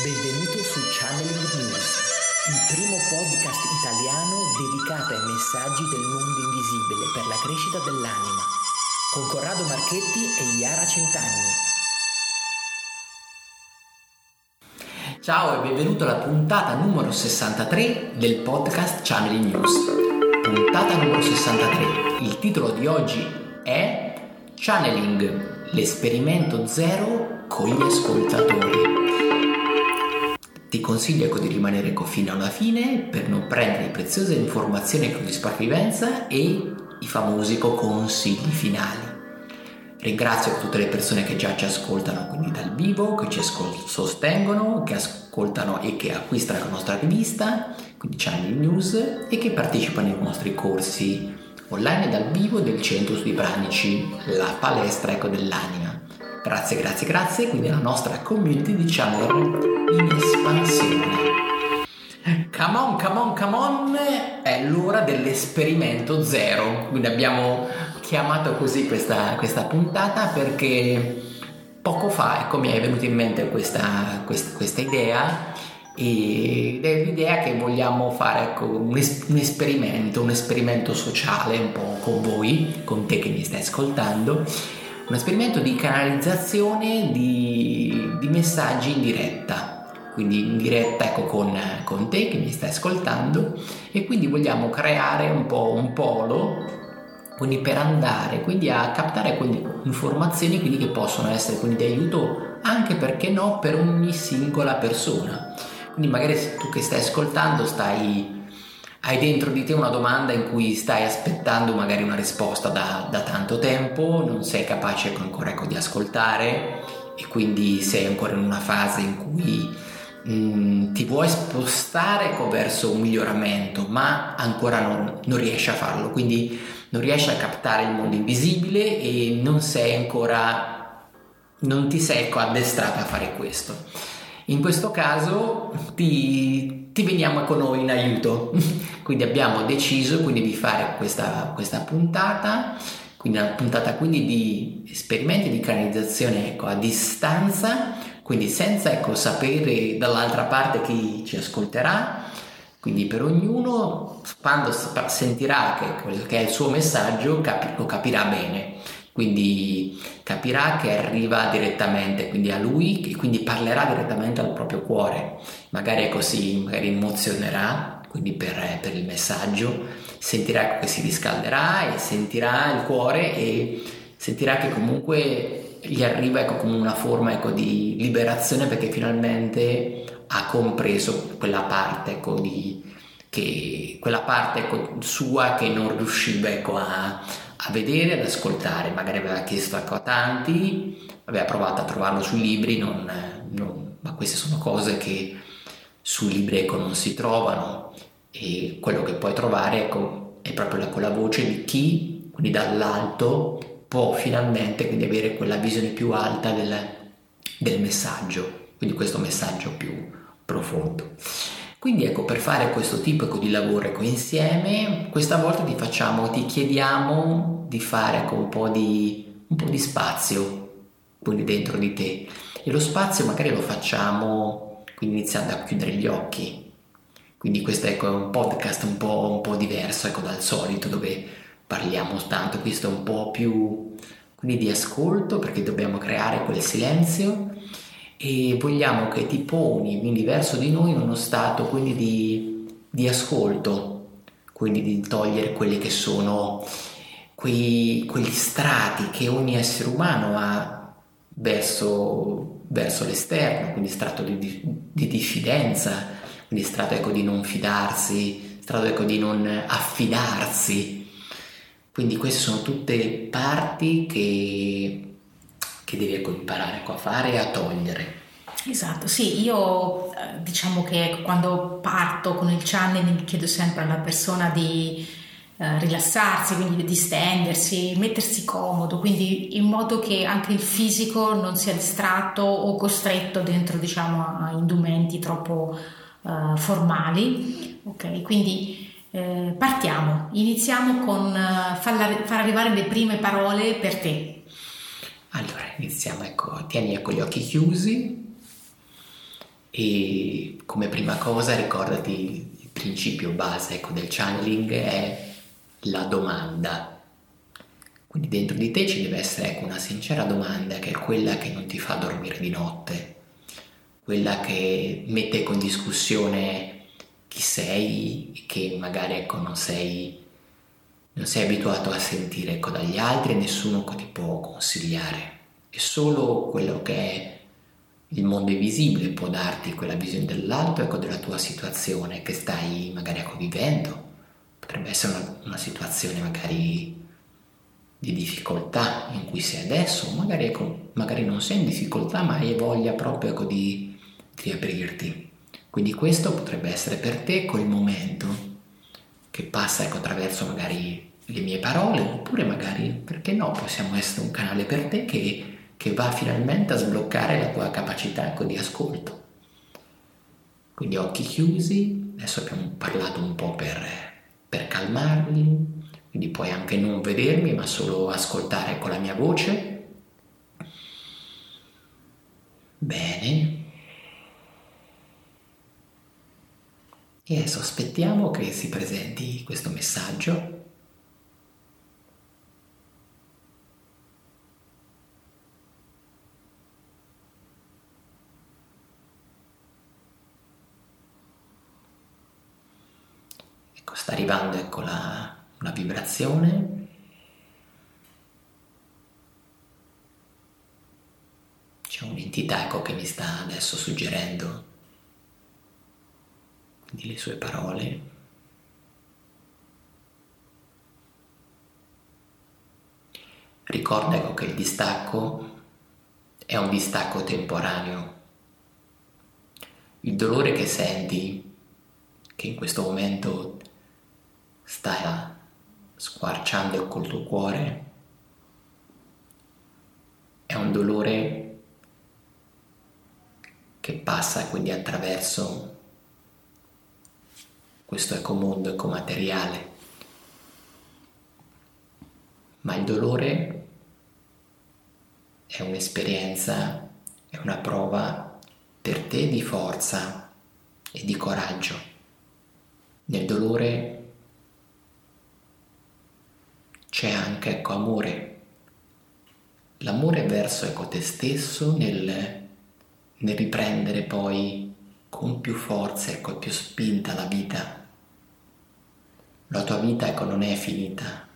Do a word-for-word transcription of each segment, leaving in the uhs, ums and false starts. Benvenuto su Channeling News, il primo podcast italiano dedicato ai messaggi del mondo invisibile per la crescita dell'anima, con Corrado Marchetti e Iara Centanni. Ciao e benvenuto alla puntata numero sessantatré del podcast Channeling News. Puntata numero sessantatré. Il titolo di oggi è Channeling, l'esperimento zero con gli ascoltatori. Ti consiglio ecco di rimanere ecco fino alla fine per non prendere preziose informazioni con sopravvivenza e i famosi consigli finali. Ringrazio tutte le persone che già ci ascoltano quindi dal vivo, che ci ascol- sostengono, che ascoltano e che acquistano la nostra rivista, quindi Channeling News, e che partecipano ai nostri corsi online e dal vivo del Centro Sui Pranici, la palestra ecco dell'anima. Grazie, grazie, grazie, quindi alla nostra community di Channeling in espansione. Come on, come on, come on, è l'ora dell'esperimento zero, quindi abbiamo chiamato così questa, questa puntata perché poco fa ecco mi è venuta in mente questa, questa, questa idea, ed è l'idea che vogliamo fare ecco un, es- un esperimento, un esperimento sociale un po' con voi, con te che mi stai ascoltando, un esperimento di canalizzazione di, di messaggi in diretta. Quindi in diretta ecco con, con te che mi stai ascoltando, e quindi vogliamo creare un po' un polo quindi per andare quindi a captare quindi informazioni quindi che possono essere quindi di aiuto anche, perché no, per ogni singola persona. Quindi magari se tu che stai ascoltando stai hai dentro di te una domanda in cui stai aspettando magari una risposta da, da tanto tempo, non sei capace ecco ancora ecco di ascoltare e quindi sei ancora in una fase in cui Mm, ti vuoi spostare ecco, verso un miglioramento, ma ancora non, non riesci a farlo, quindi non riesci a captare il mondo invisibile e non sei ancora non ti sei ecco, addestrata a fare questo. In questo caso ti, ti veniamo con noi in aiuto quindi abbiamo deciso quindi di fare questa, questa puntata quindi una puntata quindi di esperimenti di canalizzazione ecco, a distanza, quindi senza ecco sapere dall'altra parte chi ci ascolterà, quindi per ognuno quando sentirà che quello che è il suo messaggio capi- lo capirà bene, quindi capirà che arriva direttamente quindi a lui e quindi parlerà direttamente al proprio cuore, magari così magari emozionerà quindi per, per il messaggio, sentirà che si riscalderà e sentirà il cuore e sentirà che comunque gli arriva ecco come una forma ecco di liberazione, perché finalmente ha compreso quella parte ecco di che quella parte ecco sua che non riusciva ecco a, a vedere, ad ascoltare, magari aveva chiesto ecco a tanti, aveva provato a trovarlo sui libri, non, non, ma queste sono cose che sui libri ecco non si trovano, e quello che puoi trovare ecco è proprio la, quella voce di chi quindi dall'alto può finalmente quindi avere quella visione più alta del, del messaggio, quindi questo messaggio più profondo. Quindi ecco, per fare questo tipo ecco, di lavoro ecco, insieme, questa volta ti facciamo, ti chiediamo di fare ecco, un po' di, un po' di spazio quindi dentro di te, e lo spazio magari lo facciamo quindi iniziando a chiudere gli occhi. Quindi questo ecco, è un podcast un po', un po' diverso ecco, dal solito, dove parliamo tanto, questo è un po' più quindi di ascolto, perché dobbiamo creare quel silenzio e vogliamo che ti poni quindi verso di noi in uno stato quindi di, di ascolto, quindi di togliere quelli che sono quei, quegli strati che ogni essere umano ha verso, verso l'esterno, quindi strato di, di diffidenza, quindi strato ecco di non fidarsi, strato ecco di non affidarsi. Quindi queste sono tutte parti che, che devi ecco imparare ecco a fare e a togliere. Esatto, sì, io diciamo che quando parto con il channeling chiedo sempre alla persona di eh, rilassarsi, quindi di stendersi, mettersi comodo, quindi in modo che anche il fisico non sia distratto o costretto dentro diciamo a indumenti troppo eh, formali. Ok, quindi Eh, partiamo, iniziamo con uh, far, far arrivare le prime parole per te. Allora iniziamo, ecco, tieni ecco gli occhi chiusi E come prima cosa ricordati il principio base, ecco, del channeling è la domanda. Quindi dentro di te ci deve essere, ecco, una sincera domanda, che è quella che non ti fa dormire di notte, quella che mette in discussione chi sei, che magari, ecco, non sei non sei abituato a sentire, ecco, dagli altri, e nessuno ti può consigliare. È solo quello che è il mondo invisibile può darti quella visione dell'altro, ecco, della tua situazione che stai magari, ecco, vivendo. Potrebbe essere una, una situazione magari di difficoltà in cui sei adesso, magari, ecco, magari non sei in difficoltà ma hai voglia proprio, ecco, di riaprirti. Quindi questo potrebbe essere per te quel momento che passa, ecco, attraverso magari le mie parole, oppure magari, perché no, possiamo essere un canale per te che, che va finalmente a sbloccare la tua capacità, ecco, di ascolto. Quindi occhi chiusi, adesso abbiamo parlato un po' per, per calmarli, quindi puoi anche non vedermi ma solo ascoltare con la mia voce. Bene. E adesso aspettiamo che si presenti questo messaggio. Ecco, sta arrivando, ecco, la, la vibrazione. C'è un'entità, ecco, che mi sta adesso suggerendo di le sue parole. Ricorda, ecco, che il distacco è un distacco temporaneo. Il dolore che senti, che in questo momento sta squarciando col tuo cuore, è un dolore che passa quindi attraverso questo ecomondo ecomateriale, ma il dolore è un'esperienza, è una prova per te di forza e di coraggio. Nel dolore c'è anche, ecco, amore, l'amore verso, ecco, te stesso, nel, nel riprendere poi con più forza, ecco, più spinta la vita. La tua vita, ecco, non è finita.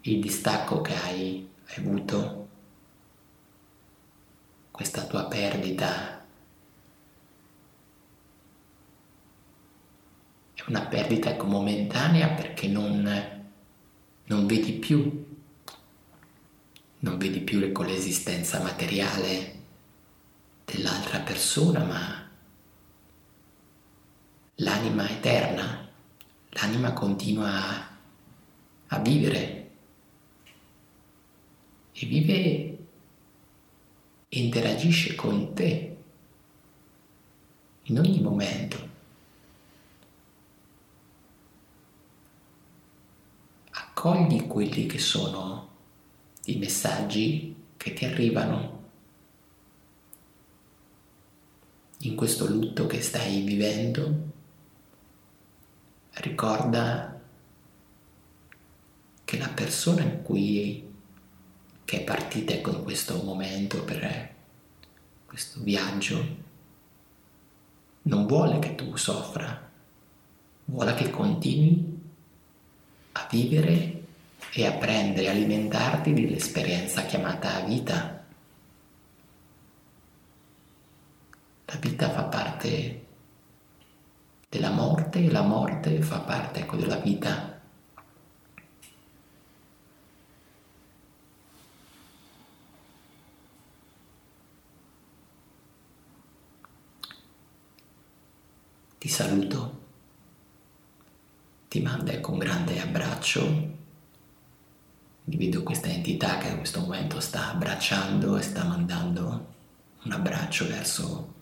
Il distacco che hai avuto, questa tua perdita, è una perdita, ecco, momentanea, perché non, non vedi più, non vedi più, ecco, l'esistenza materiale dell'altra persona, ma l'anima eterna. L'anima continua a, a vivere, e vive e interagisce con te in ogni momento. Accogli quelli che sono i messaggi che ti arrivano in questo lutto che stai vivendo. Ricorda che la persona in cui che è partita, ecco, in questo momento per questo viaggio non vuole che tu soffra, vuole che continui a vivere e a prendere, alimentarti dell'esperienza chiamata vita. La vita fa parte della morte, e la morte fa parte, ecco, della vita. Ti saluto, ti mando, ecco, un grande abbraccio. Vedo questa entità che in questo momento sta abbracciando e sta mandando un abbraccio verso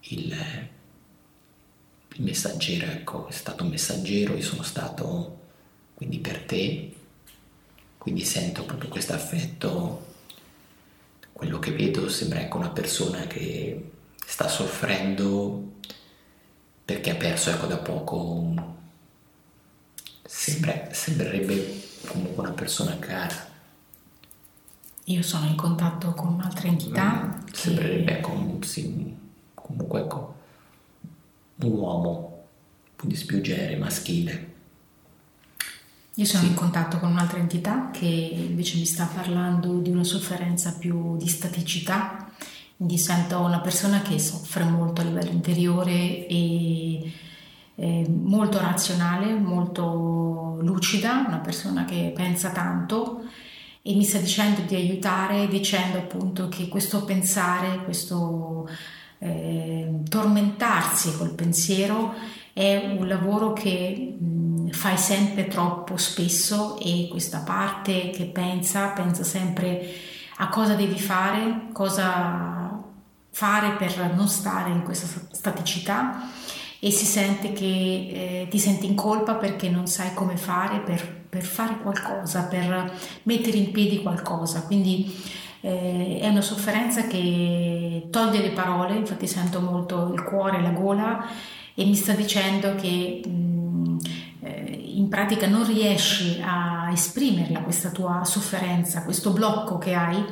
il Il messaggero, ecco, è stato un messaggero, io sono stato quindi per te, quindi sento proprio questo affetto, quello che vedo sembra ecco una persona che sta soffrendo perché ha perso ecco da poco, sembra, sembrerebbe comunque una persona cara. Io sono in contatto con un'altra entità. Mm, sembrerebbe ecco un, sì, comunque ecco un uomo, quindi più genere maschile. Io sono sì. in contatto con un'altra entità che invece mi sta parlando di una sofferenza più di staticità, quindi sento una persona che soffre molto a livello interiore e è molto razionale, molto lucida, una persona che pensa tanto, e mi sta dicendo di aiutare, dicendo appunto che questo pensare, questo eh, tormentarsi col pensiero è un lavoro che mh, fai sempre troppo spesso, e questa parte che pensa, pensa sempre a cosa devi fare, cosa fare per non stare in questa staticità, e si sente che eh, ti senti in colpa perché non sai come fare per, per fare qualcosa, per mettere in piedi qualcosa, quindi... Eh, è una sofferenza che toglie le parole, infatti sento molto il cuore, la gola, e mi sta dicendo che mh, eh, in pratica non riesci a esprimerla, questa tua sofferenza, questo blocco che hai,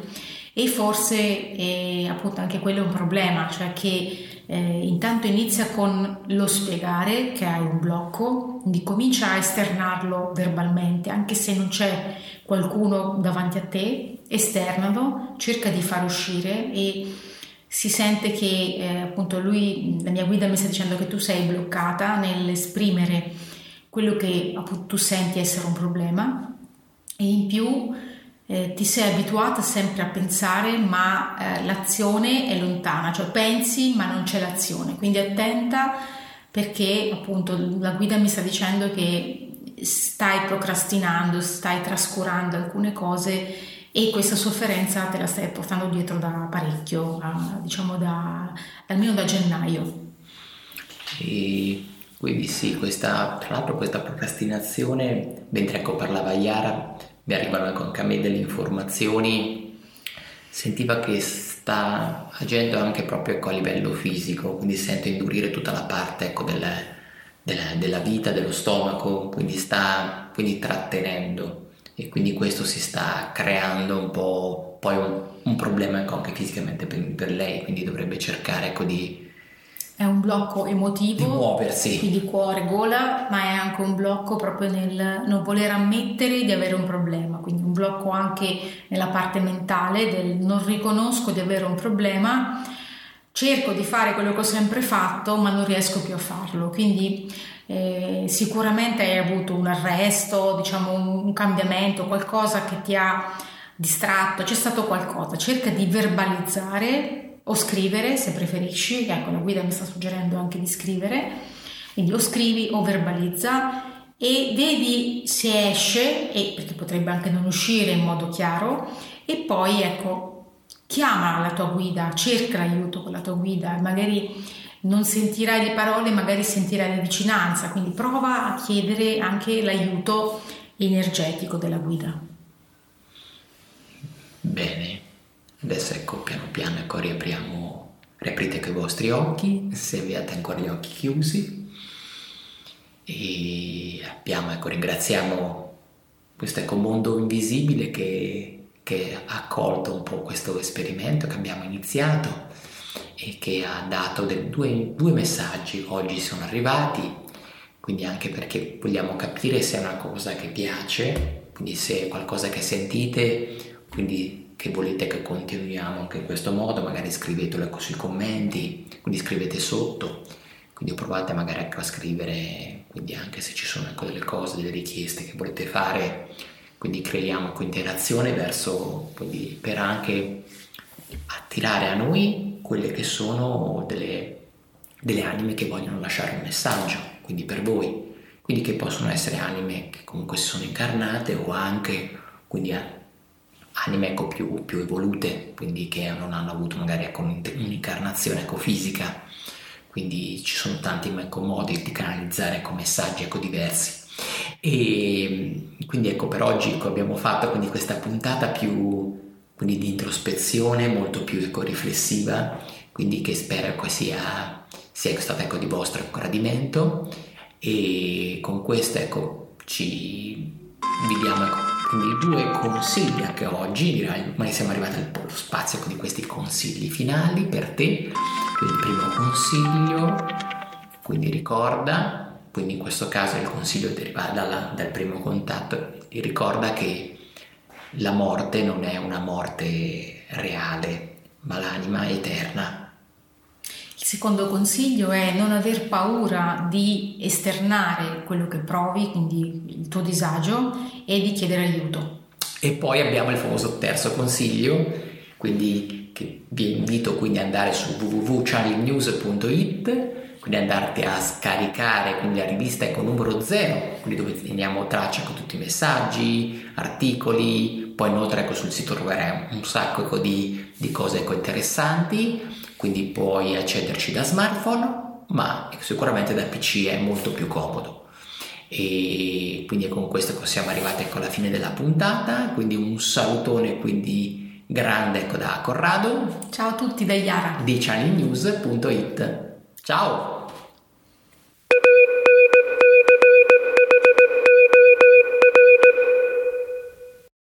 e forse eh, appunto anche quello è un problema, cioè che eh, intanto inizia con lo spiegare che hai un blocco, quindi comincia a esternarlo verbalmente, anche se non c'è qualcuno davanti a te, esternalo, cerca di far uscire, e si sente che eh, appunto lui, la mia guida mi sta dicendo che tu sei bloccata nell'esprimere quello che appunto tu senti essere un problema, e in più eh, ti sei abituata sempre a pensare, ma eh, l'azione è lontana, cioè pensi ma non c'è l'azione, quindi attenta, perché appunto la guida mi sta dicendo che stai procrastinando, stai trascurando alcune cose, e questa sofferenza te la stai portando dietro da parecchio, a, diciamo da almeno da gennaio. E quindi sì, questa, tra l'altro questa procrastinazione, mentre ecco parlava Iara, mi arrivano anche a me delle informazioni, sentiva che sta agendo anche proprio ecco a livello fisico, quindi sento indurire tutta la parte ecco del, della, della vita, dello stomaco, quindi sta quindi trattenendo. E quindi questo si sta creando un po' poi un, un problema anche fisicamente per, per lei, quindi dovrebbe cercare ecco di... È un blocco emotivo, di muoversi, quindi cuore, gola, ma è anche un blocco proprio nel non voler ammettere di avere un problema, quindi un blocco anche nella parte mentale del non riconosco di avere un problema, cerco di fare quello che ho sempre fatto ma non riesco più a farlo, quindi... Eh, sicuramente hai avuto un arresto, diciamo un cambiamento, qualcosa che ti ha distratto, c'è stato qualcosa, cerca di verbalizzare o scrivere se preferisci, ecco la guida mi sta suggerendo anche di scrivere, quindi o scrivi o verbalizza e vedi se esce, e, perché potrebbe anche non uscire in modo chiaro, e poi ecco chiama la tua guida, cerca l'aiuto con la tua guida, magari non sentirai le parole, magari sentirai la vicinanza, quindi prova a chiedere anche l'aiuto energetico della guida. Bene, adesso ecco piano piano ecco riapriamo, riaprite con i vostri occhi, se avete ancora gli occhi chiusi, e abbiamo, ecco, ringraziamo questo ecco mondo invisibile che, che ha accolto un po' questo esperimento che abbiamo iniziato, e che ha dato dei, due, due messaggi oggi sono arrivati, quindi anche perché vogliamo capire se è una cosa che piace, quindi se è qualcosa che sentite, quindi che volete che continuiamo anche in questo modo, magari scrivetelo ecco sui commenti, quindi scrivete sotto, quindi provate magari ecco a scrivere, quindi anche se ci sono ecco delle cose, delle richieste che volete fare, quindi creiamo ecco interazione verso, quindi per anche attirare a noi quelle che sono delle, delle anime che vogliono lasciare un messaggio, quindi per voi, quindi che possono essere anime che comunque si sono incarnate, o anche quindi anime ecco più, più evolute, quindi che non hanno avuto magari ecco un'incarnazione ecco fisica, quindi ci sono tanti ecco modi di canalizzare ecco messaggi ecco diversi, e quindi ecco per oggi ecco abbiamo fatto quindi questa puntata più quindi di introspezione molto più ecco, riflessiva, quindi che spero ecco, sia, sia stato ecco, di vostro gradimento, e con questo ecco, ci vediamo ecco, quindi due consigli anche oggi, direi, ma siamo arrivati al spazio ecco, di questi consigli finali per te. Quindi il primo consiglio, quindi ricorda, quindi in questo caso il consiglio deriva dalla, dal primo contatto, ricorda che la morte non è una morte reale, ma l'anima è eterna. Il secondo consiglio è non aver paura di esternare quello che provi, quindi il tuo disagio, e di chiedere aiuto. E poi abbiamo il famoso terzo consiglio, quindi che vi invito quindi ad andare su w w w punto channelnews punto i t, quindi andarti a scaricare quindi la rivista con numero zero, quindi dove teniamo traccia con tutti i messaggi, articoli, poi inoltre ecco, sul sito troverai un sacco ecco, di, di cose ecco, interessanti, quindi puoi accederci da smartphone, ma sicuramente da P C è molto più comodo. E quindi con questo ecco, siamo arrivati ecco, alla fine della puntata, quindi un salutone quindi grande ecco, da Corrado. Ciao a tutti da Iara di channelnews punto i t. Ciao!